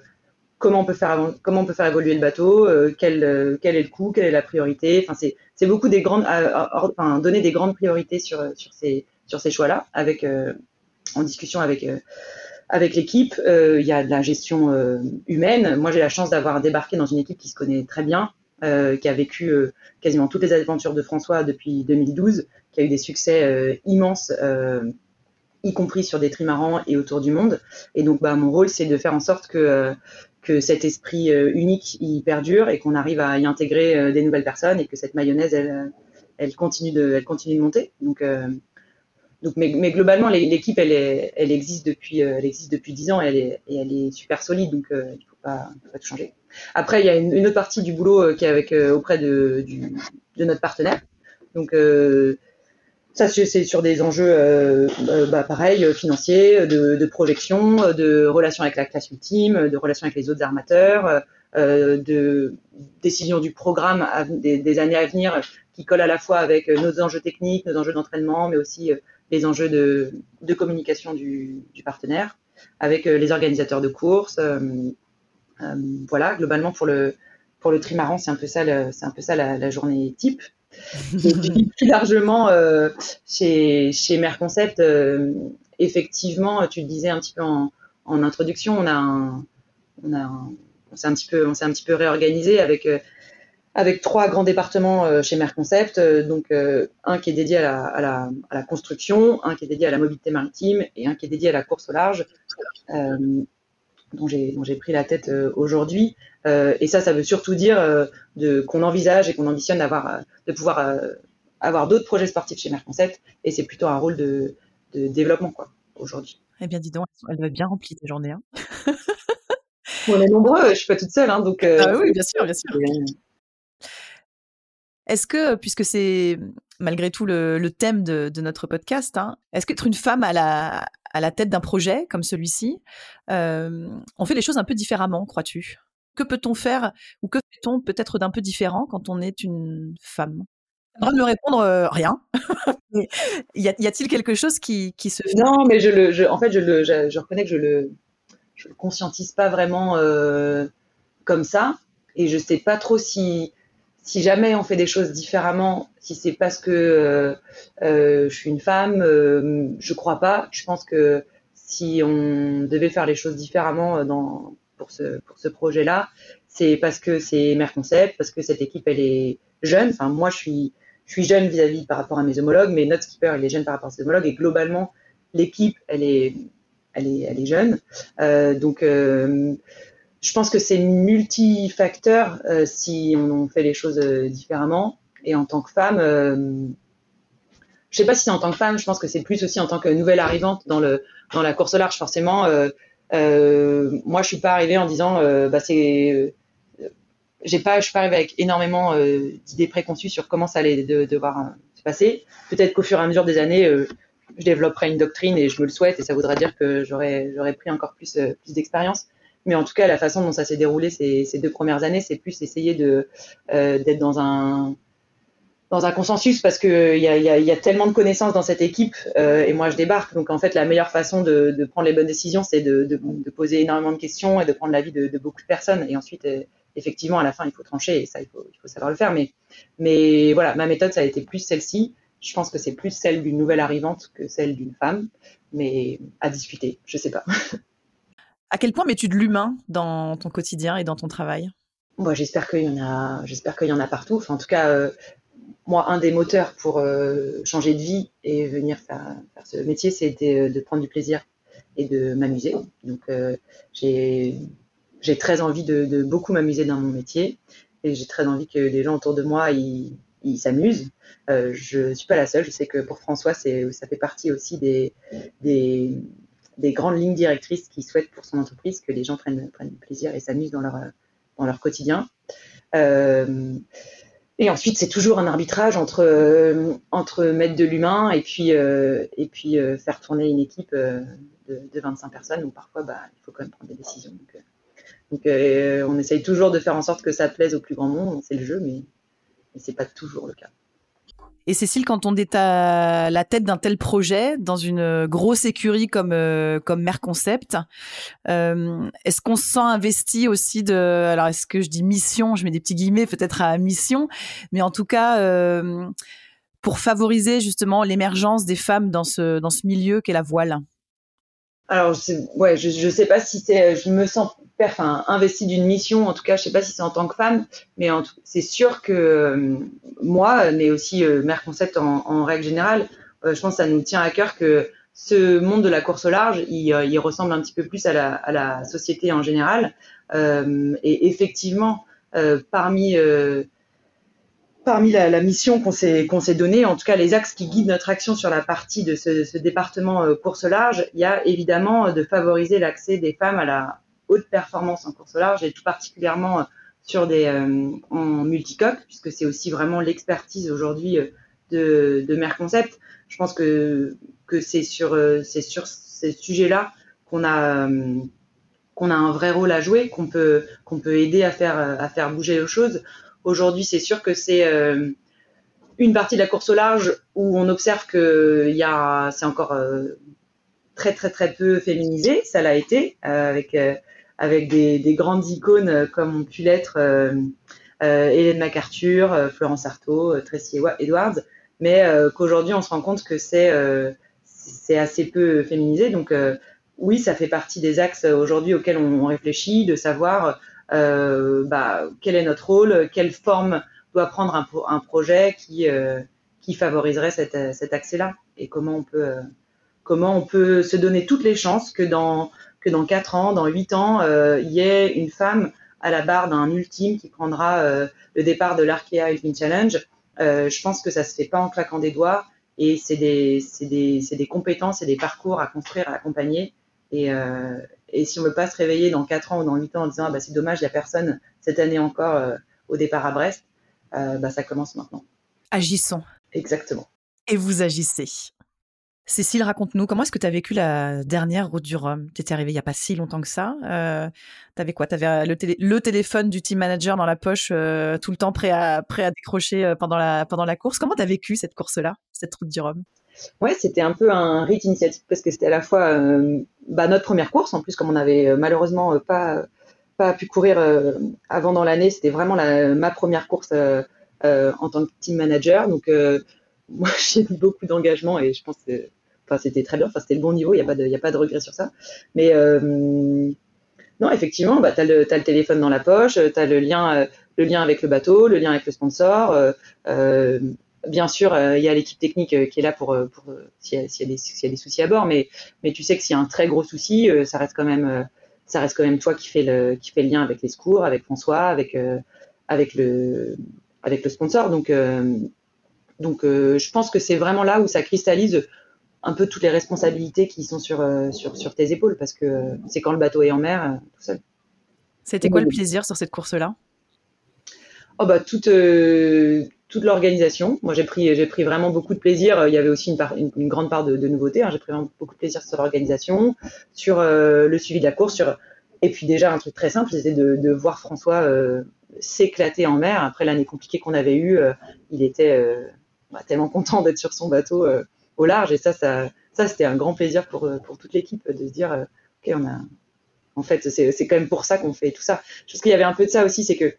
comment on peut faire évoluer le bateau, quel est le coût, quelle est la priorité. Enfin c'est beaucoup des grandes donner des grandes priorités sur ces choix-là avec en discussion avec l'équipe. Il y a de la gestion humaine. Moi, j'ai la chance d'avoir débarqué dans une équipe qui se connaît très bien, qui a vécu quasiment toutes les aventures de François depuis 2012, qui a eu des succès immenses, y compris sur des trimarans et autour du monde. Et donc, mon rôle, c'est de faire en sorte que cet esprit unique y perdure et qu'on arrive à y intégrer des nouvelles personnes et que cette mayonnaise, elle continue de monter. Donc, mais globalement, l'équipe, elle existe depuis 10 ans et elle est super solide, donc il ne faut pas tout changer. Après, il y a une autre partie du boulot qui est auprès de notre partenaire. Donc, ça, c'est sur des enjeux, pareil, financiers, de projection, de relations avec la classe ultime, de relations avec les autres armateurs, de décision du programme des années à venir qui colle à la fois avec nos enjeux techniques, nos enjeux d'entraînement, mais aussi... les enjeux de communication du partenaire, avec les organisateurs de courses. Voilà, globalement, pour le trimaran, c'est un peu ça, la journée type. Et puis, plus largement, chez Mer Concept, effectivement, tu le disais un petit peu en introduction, on s'est un petit peu réorganisé avec 3 grands départements chez Mer Concept, donc un qui est dédié à la construction, un qui est dédié à la mobilité maritime et un qui est dédié à la course au large, dont j'ai pris la tête aujourd'hui. Et ça veut surtout dire qu'on envisage et qu'on ambitionne de pouvoir avoir d'autres projets sportifs chez Mer Concept. Et c'est plutôt un rôle de développement quoi, aujourd'hui. Eh bien, dis donc, elle doit être bien remplie tes journées. Hein. On est nombreux, je ne suis pas toute seule. Hein, donc, ah oui, bien sûr, bien sûr. Est-ce que, puisque c'est malgré tout le thème de notre podcast, hein, est-ce qu'être une femme à la tête d'un projet comme celui-ci, on fait les choses un peu différemment, crois-tu ? Que peut-on faire ou que fait-on peut-être d'un peu différent quand on est une femme ? On va me répondre rien. y a-t-il quelque chose qui se fait ? Non, mais je reconnais que je le conscientise pas vraiment comme ça, et je sais pas trop si jamais on fait des choses différemment, si c'est parce que je suis une femme, je crois pas. Je pense que si on devait faire les choses différemment pour ce projet-là, c'est parce que c'est Mer Concept, parce que cette équipe elle est jeune. Enfin, moi je suis jeune vis-à-vis par rapport à mes homologues, mais notre skipper il est jeune par rapport à ses homologues, et globalement l'équipe elle est jeune. Donc je pense que c'est multifacteur si on fait les choses différemment. Et en tant que femme, je sais pas si c'est en tant que femme, je pense que c'est plus aussi en tant que nouvelle arrivante dans la course au large forcément. Moi, je suis pas arrivée en disant, je suis pas arrivée avec énormément d'idées préconçues sur comment ça allait devoir se passer. Peut-être qu'au fur et à mesure des années, je développerai une doctrine et je me le souhaite, et ça voudra dire que j'aurais pris encore plus d'expérience. Mais en tout cas, la façon dont ça s'est déroulé ces 2 premières années, c'est plus essayer d'être dans un consensus, parce que il y a tellement de connaissances dans cette équipe et moi je débarque, donc en fait la meilleure façon de prendre les bonnes décisions, c'est de poser énormément de questions et de prendre l'avis de beaucoup de personnes, et ensuite effectivement à la fin il faut trancher, et ça il faut savoir le faire, mais voilà, ma méthode ça a été plus celle-ci. Je pense que c'est plus celle d'une nouvelle arrivante que celle d'une femme, mais à discuter, je sais pas. À quel point mets-tu de l'humain dans ton quotidien et dans ton travail ? Moi, j'espère qu'il y en a partout, enfin en tout cas moi, un des moteurs pour changer de vie et venir faire ce métier, c'était de prendre du plaisir et de m'amuser. Donc, j'ai très envie de beaucoup m'amuser dans mon métier, et j'ai très envie que les gens autour de moi ils s'amusent. Je suis pas la seule. Je sais que pour François, ça fait partie aussi des grandes lignes directrices qu'il souhaite pour son entreprise, que les gens prennent du plaisir et s'amusent dans leur quotidien. Et ensuite, c'est toujours un arbitrage entre mettre de l'humain et puis faire tourner une équipe de 25 personnes, où parfois il faut quand même prendre des décisions. Donc, on essaye toujours de faire en sorte que ça plaise au plus grand monde. C'est le jeu, mais ce n'est pas toujours le cas. Et Cécile, quand on est à la tête d'un tel projet, dans une grosse écurie comme Mer Concept, est-ce qu'on se sent investi aussi alors est-ce que je dis mission, je mets des petits guillemets peut-être à mission, mais en tout cas pour favoriser justement l'émergence des femmes dans ce milieu qu'est la voile? Alors je sais pas si c'est, je me sens investie d'une mission, en tout cas je sais pas si c'est en tant que femme, mais c'est sûr que moi, mais aussi Mer Concept en règle générale, je pense que ça nous tient à cœur que ce monde de la course au large, il ressemble un petit peu plus à la société en général, et effectivement parmi la mission qu'on s'est donnée, en tout cas les axes qui guident notre action sur la partie de ce département course large, il y a évidemment de favoriser l'accès des femmes à la haute performance en course large, et tout particulièrement sur en multicoque, puisque c'est aussi vraiment l'expertise aujourd'hui de Mer Concept. Je pense que c'est sur ces sujets-là qu'on a un vrai rôle à jouer, qu'on peut aider à faire bouger les choses. Aujourd'hui, c'est sûr que c'est une partie de la course au large où on observe que c'est encore très, très, très peu féminisé. Ça l'a été avec des grandes icônes comme ont pu l'être Hélène MacArthur, Florence Artaud, Tracy Edwards. Mais qu'aujourd'hui, on se rend compte que c'est assez peu féminisé. Donc oui, ça fait partie des axes aujourd'hui auxquels on réfléchit, de savoir... quel est notre rôle, quelle forme doit prendre un projet qui favoriserait cet accès-là, et comment on peut se donner toutes les chances que dans 4 ans, dans 8 ans, il y ait une femme à la barre d'un ultime qui prendra le départ de l'Arkea Elfin Challenge. Je pense que ça se fait pas en claquant des doigts, Et c'est des compétences et des parcours à construire, à accompagner. Et si on ne veut pas se réveiller dans 4 ans ou dans 8 ans en disant ah, « bah, c'est dommage, il n'y a personne cette année encore au départ à Brest », bah, ça commence maintenant. Agissons. Exactement. Et vous agissez. Cécile, raconte-nous, comment est-ce que tu as vécu la dernière Route du Rhum ? Tu étais arrivée il n'y a pas si longtemps que ça. Tu avais quoi ? Tu avais le téléphone du team manager dans la poche, tout le temps prêt à décrocher pendant la course. Comment tu as vécu cette course-là, cette Route du Rhum ? Ouais, c'était un peu un rite initiatique parce que c'était à la fois notre première course. En plus, comme on n'avait malheureusement pas pu courir avant dans l'année, c'était vraiment ma première course en tant que team manager. Donc, moi, j'ai eu beaucoup d'engagement et je pense que c'était très bien. Enfin, c'était le bon niveau, il n'y a pas de regret sur ça. Mais non, effectivement, bah, t'as le téléphone dans la poche, t'as le lien avec le bateau, le lien avec le sponsor. Bien sûr, il y a l'équipe technique qui est là pour s'il y a des soucis à bord. Mais tu sais que s'il y a un très gros souci, ça reste quand même toi qui fait le lien avec les secours, avec François, avec le sponsor. Donc, je pense que c'est vraiment là où ça cristallise un peu toutes les responsabilités qui sont sur tes épaules, parce que c'est quand le bateau est en mer, tout seul. C'était quoi le plaisir sur cette course-là ? Oh bah toute l'organisation. Moi, j'ai pris vraiment beaucoup de plaisir. Il y avait aussi une grande part de nouveautés. Hein. J'ai pris vraiment beaucoup de plaisir sur l'organisation, sur le suivi de la course, et puis déjà un truc très simple, c'était de voir François s'éclater en mer après l'année compliquée qu'on avait eue. Il était tellement content d'être sur son bateau au large, et ça c'était un grand plaisir pour toute l'équipe de se dire ok, c'est quand même pour ça qu'on fait tout ça. Je pense qu'il y avait un peu de ça aussi, c'est que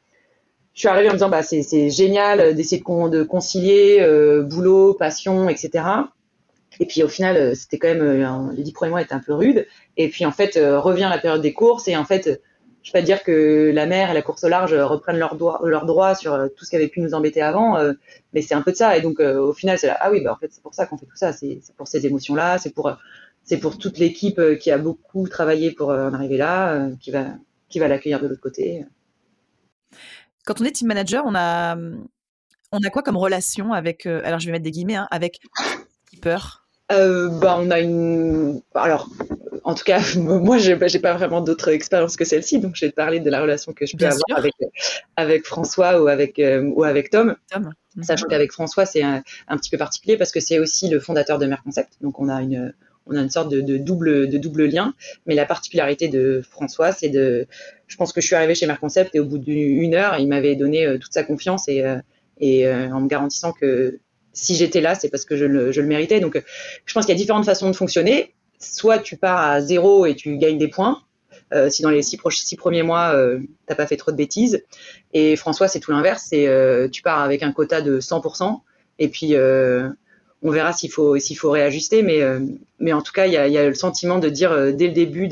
je suis arrivée en me disant c'est génial d'essayer de concilier boulot, passion, etc. Et puis au final c'était quand même les 10 premiers mois étaient un peu rudes, et puis en fait revient la période des courses, et en fait je ne vais pas dire que la mer et la course au large reprennent leurs droits sur tout ce qui avait pu nous embêter avant, mais c'est un peu de ça. Et donc, au final, c'est là, ah oui, bah, en fait, c'est pour ça qu'on fait tout ça. C'est pour ces émotions-là, c'est pour toute l'équipe qui a beaucoup travaillé pour en arriver là, qui va l'accueillir de l'autre côté. Quand on est team manager, on a quoi comme relation avec, alors je vais mettre des guillemets, hein, avec skipper? On a une... Alors, en tout cas, moi, j'ai pas vraiment d'autres expériences que celle-ci, donc je vais te parler de la relation que je peux Bien avoir avec François ou avec Tom. Sachant qu'avec François, c'est un petit peu particulier parce que c'est aussi le fondateur de Mer Concept, donc on a une sorte de double lien. Mais la particularité de François, je pense que je suis arrivée chez Mer Concept et au bout d'une heure, il m'avait donné toute sa confiance et en me garantissant que si j'étais là, c'est parce que je le méritais. Donc, je pense qu'il y a différentes façons de fonctionner. Soit tu pars à 0 et tu gagnes des points, si dans les 6 premiers mois, t'as pas fait trop de bêtises. Et François, c'est tout l'inverse. Tu pars avec un quota de 100%. Et puis, on verra s'il faut réajuster. Mais en tout cas, il y a le sentiment de dire dès le début,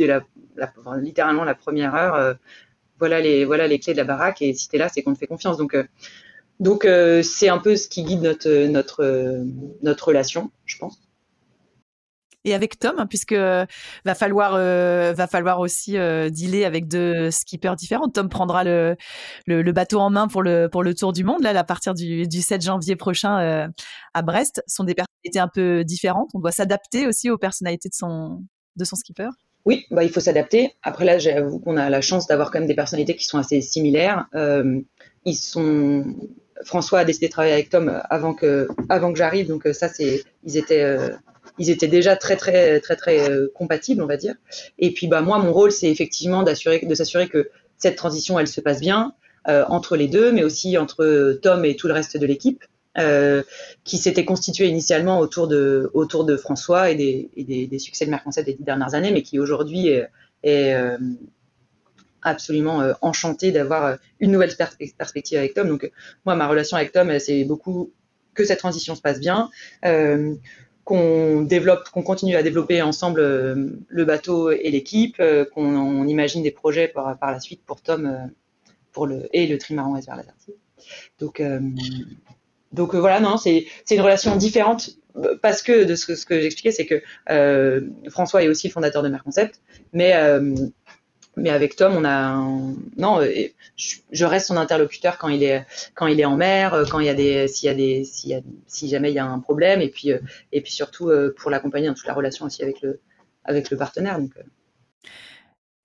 littéralement la première heure, voilà les clés de la baraque. Et si t'es là, c'est qu'on te fait confiance. Donc, c'est un peu ce qui guide notre relation, je pense. Et avec Tom, hein, puisque va falloir aussi dealer avec 2 skippers différents. Tom prendra le bateau en main pour le Tour du Monde, là, à partir du 7 janvier prochain à Brest. Ce sont des personnalités un peu différentes. On doit s'adapter aussi aux personnalités de son skipper. Oui, bah, il faut s'adapter. Après, là, j'avoue qu'on a la chance d'avoir quand même des personnalités qui sont assez similaires. François a décidé de travailler avec Tom avant que j'arrive, donc ça ils étaient déjà très très compatibles, on va dire. Et puis bah moi, mon rôle, c'est effectivement de s'assurer que cette transition elle se passe bien entre les deux, mais aussi entre Tom et tout le reste de l'équipe qui s'était constituée initialement autour de François et des succès de Mer Concept des 10 dernières années, mais qui aujourd'hui est absolument enchantée d'avoir une nouvelle perspective avec Tom. Donc moi, ma relation avec Tom, c'est beaucoup que cette transition se passe bien, qu'on continue à développer ensemble le bateau et l'équipe, qu'on imagine des projets par la suite pour Tom et le trimaran SVR Lazartigue. Donc, voilà, non, c'est une relation différente parce que de ce que j'expliquais, c'est que François est aussi le fondateur de Mer Concept, mais Mais avec Tom, on a un... non, je reste son interlocuteur quand il est en mer, quand il y a des si jamais il y a un problème, et puis surtout pour l'accompagner dans toute la relation aussi avec le partenaire. Donc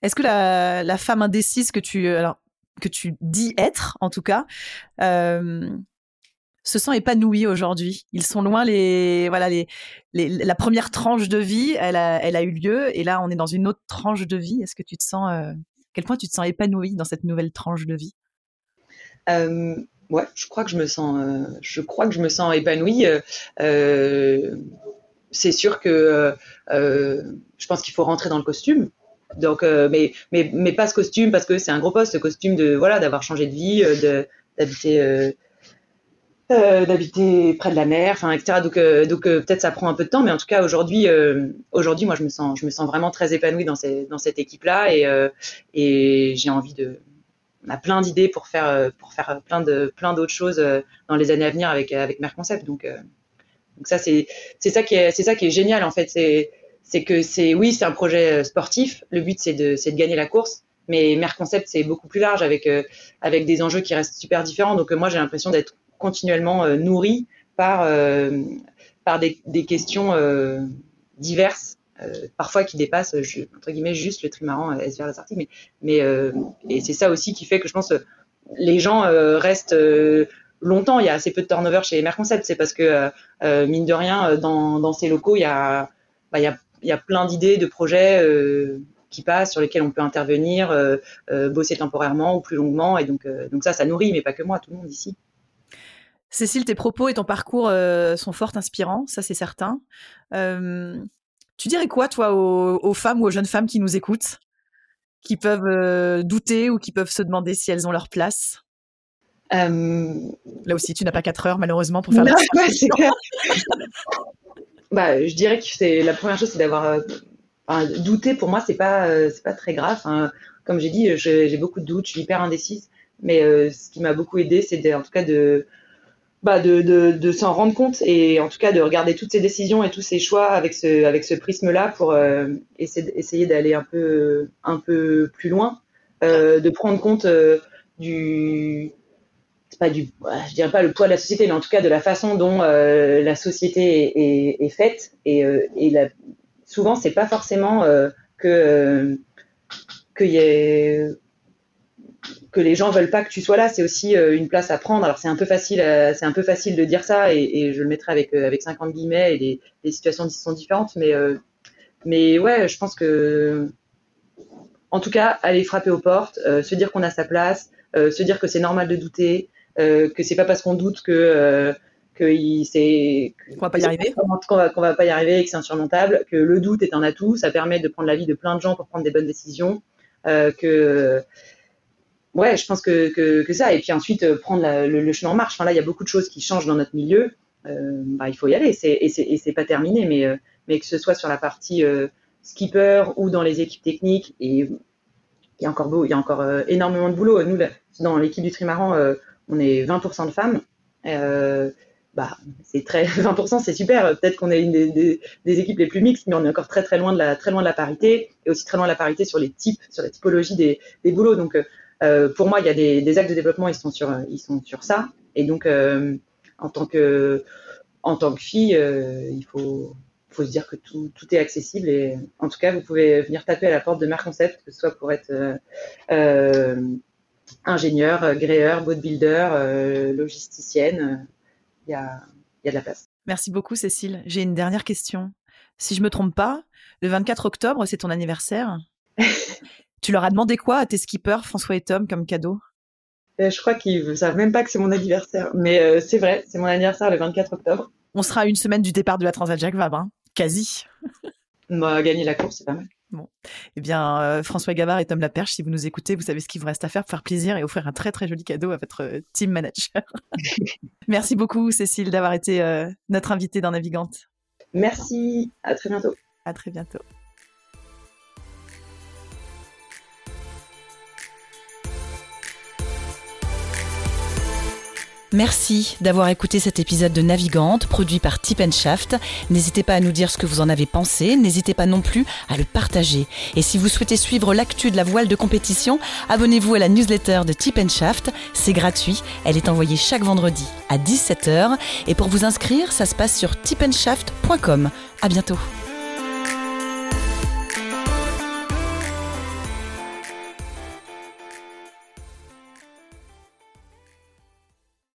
est-ce que la femme indécise que tu dis être, en tout cas, se sent épanouie aujourd'hui? Ils sont loin, la première tranche de vie, elle a eu lieu, et là on est dans une autre tranche de vie. Est-ce que tu te sens, à quel point tu te sens épanouie dans cette nouvelle tranche de vie? Ouais, je crois que je me sens épanouie. C'est sûr que je pense qu'il faut rentrer dans le costume. Donc, mais pas ce costume, parce que c'est un gros poste, ce costume de d'avoir changé de vie, d'habiter près de la mer, enfin, etc. Donc, peut-être ça prend un peu de temps, mais en tout cas aujourd'hui, moi je me sens vraiment très épanouie dans cette équipe-là, et j'ai envie de, on a plein d'idées pour faire plein d'autres choses dans les années à venir avec Mer Concept. Donc ça c'est ça qui est génial, en fait. C'est que c'est un projet sportif. Le but, c'est de gagner la course. Mais Mer Concept, c'est beaucoup plus large, avec des enjeux qui restent super différents. Donc, moi, j'ai l'impression d'être continuellement nourrie par des questions diverses, parfois qui dépassent, entre guillemets, juste le trimaran SVR Lazartigue. Mais et c'est ça aussi qui fait que je pense les gens restent longtemps. Il y a assez peu de turnover chez Mer Concept. C'est parce que, mine de rien, dans ces locaux, il y a plein d'idées, de projets qui passent, sur lesquels on peut intervenir, bosser temporairement ou plus longuement. Et donc ça nourrit, mais pas que moi, tout le monde ici. Cécile, tes propos et ton parcours sont fort inspirants, ça c'est certain. Tu dirais quoi, toi, aux femmes ou aux jeunes femmes qui nous écoutent, qui peuvent douter ou qui peuvent se demander si elles ont leur place ? Là aussi, tu n'as pas 4 heures, malheureusement, pour faire la discussion. Je dirais que c'est la première chose, c'est d'avoir douter. Pour moi, c'est pas très grave. Hein. Comme j'ai dit, j'ai beaucoup de doutes, je suis hyper indécise. Mais ce qui m'a beaucoup aidée, c'est de s'en rendre compte, et en tout cas de regarder toutes ces décisions et tous ces choix avec ce prisme-là, pour essayer d'aller un peu plus loin, de prendre compte je dirais pas le poids de la société, mais en tout cas de la façon dont la société est faite, et souvent c'est pas forcément que les gens veulent pas que tu sois là, c'est aussi une place à prendre. Alors c'est un peu facile de dire ça, et je le mettrai avec 50 guillemets, et les situations sont différentes, mais ouais, je pense que, en tout cas, aller frapper aux portes, se dire qu'on a sa place, se dire que c'est normal de douter. Que c'est pas parce qu'on doute qu'on va pas y arriver, et que c'est insurmontable, que le doute est un atout, ça permet de prendre l'avis de plein de gens pour prendre des bonnes décisions, je pense que ça, et puis ensuite prendre le chemin en marche. Enfin, là, il y a beaucoup de choses qui changent dans notre milieu, il faut y aller, c'est pas terminé, mais que ce soit sur la partie skipper ou dans les équipes techniques, et il y a encore énormément de boulot. Nous, là, dans l'équipe du trimaran, on est 20% de femmes, c'est 20%, c'est super. Peut-être qu'on est une des équipes les plus mixtes, mais on est encore très très loin de la parité, et aussi très loin de la parité sur la typologie des boulots. Donc, pour moi, il y a des axes de développement, ils sont sur ça. Et donc, en tant que fille, il faut se dire que tout est accessible, et en tout cas, vous pouvez venir taper à la porte de Mer Concept, que ce soit pour être ingénieur, gréeur, boatbuilder, logisticienne, il y a de la place. Merci beaucoup, Cécile. J'ai une dernière question. Si je ne me trompe pas, le 24 octobre, c'est ton anniversaire. Tu leur as demandé quoi à tes skippers, François et Tom, comme cadeau ? Je crois qu'ils ne savent même pas que c'est mon anniversaire. Mais c'est vrai, c'est mon anniversaire le 24 octobre. On sera à une semaine du départ de la Transat Jacques Vabre, hein, quasi. Gagner la course, c'est pas mal. Bon. Eh bien, François Gabart et Tom La Perche, si vous nous écoutez, vous savez ce qu'il vous reste à faire pour faire plaisir et offrir un très très joli cadeau à votre team manager. Merci beaucoup, Cécile, d'avoir été notre invitée dans Navigante. Merci, à très bientôt. À très bientôt. Merci d'avoir écouté cet épisode de Navigante, produit par Tip & Shaft. N'hésitez pas à nous dire ce que vous en avez pensé, n'hésitez pas non plus à le partager. Et si vous souhaitez suivre l'actu de la voile de compétition, abonnez-vous à la newsletter de Tip & Shaft, c'est gratuit, elle est envoyée chaque vendredi à 17h. Et pour vous inscrire, ça se passe sur tipandshaft.com. À bientôt.